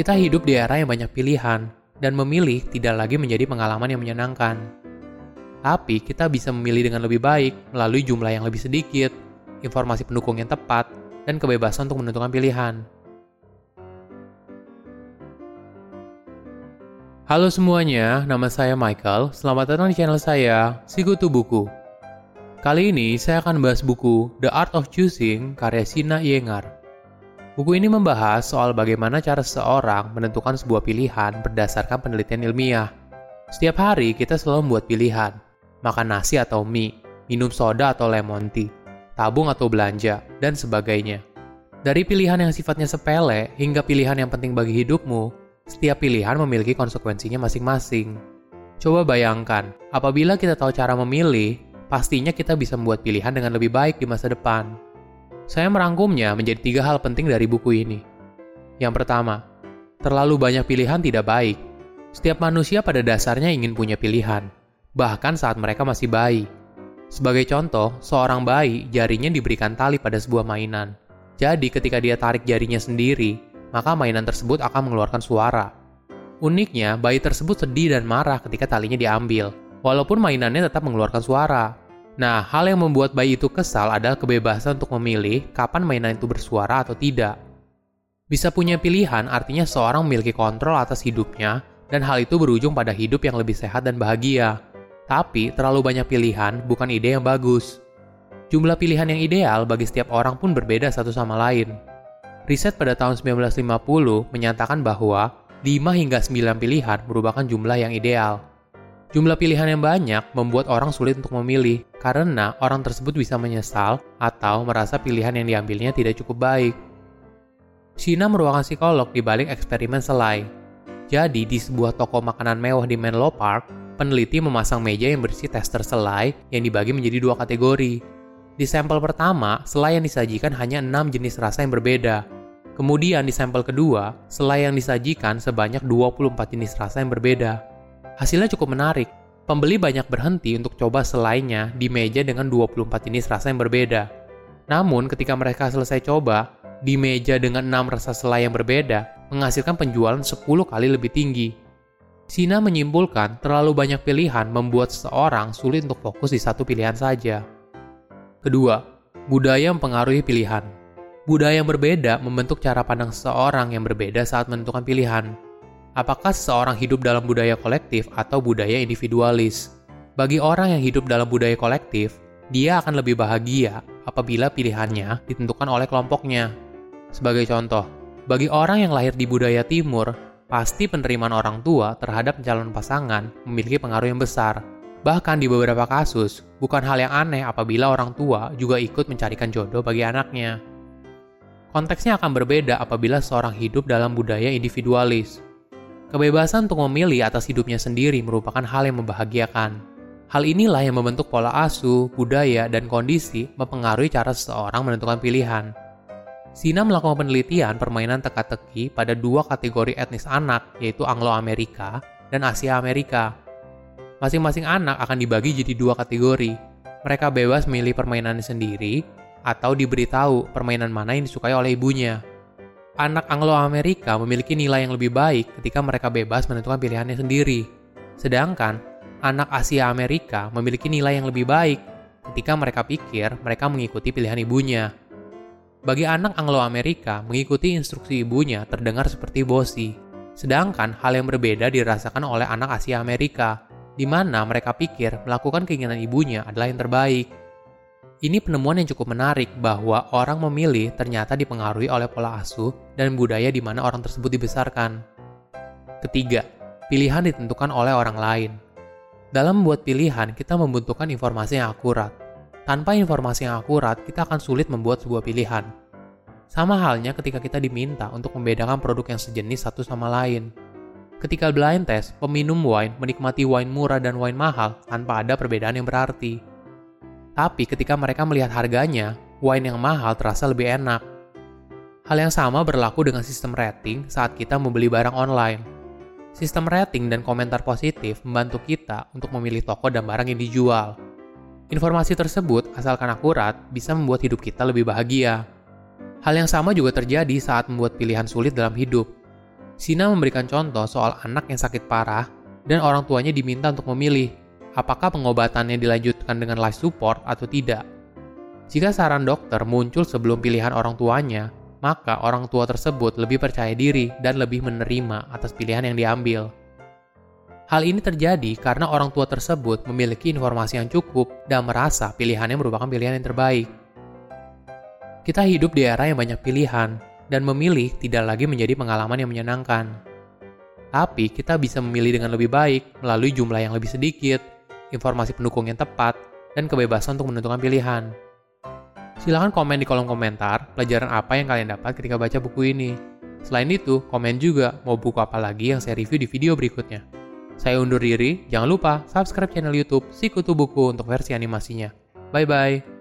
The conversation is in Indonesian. Kita hidup di era yang banyak pilihan, dan memilih tidak lagi menjadi pengalaman yang menyenangkan. Tapi kita bisa memilih dengan lebih baik melalui jumlah yang lebih sedikit, informasi pendukung yang tepat, dan kebebasan untuk menentukan pilihan. Halo semuanya, nama saya Michael. Selamat datang di channel saya, Si Kutu Buku. Kali ini saya akan membahas buku The Art of Choosing karya Sheena Iyengar. Buku ini membahas soal bagaimana cara seseorang menentukan sebuah pilihan berdasarkan penelitian ilmiah. Setiap hari kita selalu membuat pilihan, makan nasi atau mie, minum soda atau lemon tea, tabung atau belanja, dan sebagainya. Dari pilihan yang sifatnya sepele hingga pilihan yang penting bagi hidupmu, setiap pilihan memiliki konsekuensinya masing-masing. Coba bayangkan, apabila kita tahu cara memilih, pastinya kita bisa membuat pilihan dengan lebih baik di masa depan. Saya merangkumnya menjadi 3 hal penting dari buku ini. Yang pertama, terlalu banyak pilihan tidak baik. Setiap manusia pada dasarnya ingin punya pilihan, bahkan saat mereka masih bayi. Sebagai contoh, seorang bayi jarinya diberikan tali pada sebuah mainan. Jadi ketika dia tarik jarinya sendiri, maka mainan tersebut akan mengeluarkan suara. Uniknya, bayi tersebut sedih dan marah ketika talinya diambil, walaupun mainannya tetap mengeluarkan suara. Nah, hal yang membuat bayi itu kesal adalah kebebasan untuk memilih kapan mainan itu bersuara atau tidak. Bisa punya pilihan artinya seorang memiliki kontrol atas hidupnya, dan hal itu berujung pada hidup yang lebih sehat dan bahagia. Tapi, terlalu banyak pilihan bukan ide yang bagus. Jumlah pilihan yang ideal bagi setiap orang pun berbeda satu sama lain. Riset pada tahun 1950 menyatakan bahwa 5 hingga 9 pilihan merupakan jumlah yang ideal. Jumlah pilihan yang banyak membuat orang sulit untuk memilih karena orang tersebut bisa menyesal atau merasa pilihan yang diambilnya tidak cukup baik. Sheena merupakan psikolog di balik eksperimen selai. Jadi di sebuah toko makanan mewah di Menlo Park, peneliti memasang meja yang berisi tester selai yang dibagi menjadi 2 kategori. Di sampel pertama, selai yang disajikan hanya 6 jenis rasa yang berbeda. Kemudian di sampel kedua, selai yang disajikan sebanyak 24 jenis rasa yang berbeda. Hasilnya cukup menarik. Pembeli banyak berhenti untuk coba selainya di meja dengan 24 jenis rasa yang berbeda. Namun ketika mereka selesai coba, di meja dengan 6 rasa selai yang berbeda menghasilkan penjualan 10 kali lebih tinggi. Sheena menyimpulkan terlalu banyak pilihan membuat seseorang sulit untuk fokus di satu pilihan saja. Kedua, budaya mempengaruhi pilihan. Budaya yang berbeda membentuk cara pandang seseorang yang berbeda saat menentukan pilihan. Apakah seseorang hidup dalam budaya kolektif atau budaya individualis? Bagi orang yang hidup dalam budaya kolektif, dia akan lebih bahagia apabila pilihannya ditentukan oleh kelompoknya. Sebagai contoh, bagi orang yang lahir di budaya timur, pasti penerimaan orang tua terhadap calon pasangan memiliki pengaruh yang besar. Bahkan di beberapa kasus, bukan hal yang aneh apabila orang tua juga ikut mencarikan jodoh bagi anaknya. Konteksnya akan berbeda apabila seorang hidup dalam budaya individualis. Kebebasan untuk memilih atas hidupnya sendiri merupakan hal yang membahagiakan. Hal inilah yang membentuk pola asuh, budaya, dan kondisi mempengaruhi cara seseorang menentukan pilihan. Sheena melakukan penelitian permainan teka-teki pada 2 kategori etnis anak, yaitu Anglo-Amerika dan Asia-Amerika. Masing-masing anak akan dibagi jadi 2 kategori. Mereka bebas memilih permainannya sendiri, atau diberitahu permainan mana yang disukai oleh ibunya. Anak Anglo-Amerika memiliki nilai yang lebih baik ketika mereka bebas menentukan pilihannya sendiri. Sedangkan, anak Asia-Amerika memiliki nilai yang lebih baik ketika mereka pikir mereka mengikuti pilihan ibunya. Bagi anak Anglo-Amerika, mengikuti instruksi ibunya terdengar seperti bosi. Sedangkan, hal yang berbeda dirasakan oleh anak Asia-Amerika, di mana mereka pikir melakukan keinginan ibunya adalah yang terbaik. Ini penemuan yang cukup menarik bahwa orang memilih ternyata dipengaruhi oleh pola asuh dan budaya di mana orang tersebut dibesarkan. Ketiga, pilihan ditentukan oleh orang lain. Dalam membuat pilihan, kita membutuhkan informasi yang akurat. Tanpa informasi yang akurat, kita akan sulit membuat sebuah pilihan. Sama halnya ketika kita diminta untuk membedakan produk yang sejenis satu sama lain. Ketika blind test, peminum wine menikmati wine murah dan wine mahal tanpa ada perbedaan yang berarti. Tapi ketika mereka melihat harganya, wine yang mahal terasa lebih enak. Hal yang sama berlaku dengan sistem rating saat kita membeli barang online. Sistem rating dan komentar positif membantu kita untuk memilih toko dan barang yang dijual. Informasi tersebut, asalkan akurat, bisa membuat hidup kita lebih bahagia. Hal yang sama juga terjadi saat membuat pilihan sulit dalam hidup. Sheena memberikan contoh soal anak yang sakit parah dan orang tuanya diminta untuk memilih apakah pengobatannya dilanjutkan dengan life support atau tidak. Jika saran dokter muncul sebelum pilihan orang tuanya, maka orang tua tersebut lebih percaya diri dan lebih menerima atas pilihan yang diambil. Hal ini terjadi karena orang tua tersebut memiliki informasi yang cukup dan merasa pilihannya merupakan pilihan yang terbaik. Kita hidup di era yang banyak pilihan, dan memilih tidak lagi menjadi pengalaman yang menyenangkan. Tapi kita bisa memilih dengan lebih baik melalui jumlah yang lebih sedikit, informasi pendukung yang tepat, dan kebebasan untuk menentukan pilihan. Silakan komen di kolom komentar pelajaran apa yang kalian dapat ketika baca buku ini. Selain itu, komen juga mau buku apa lagi yang saya review di video berikutnya. Saya undur diri, jangan lupa subscribe channel YouTube Si Kutu Buku untuk versi animasinya. Bye-bye!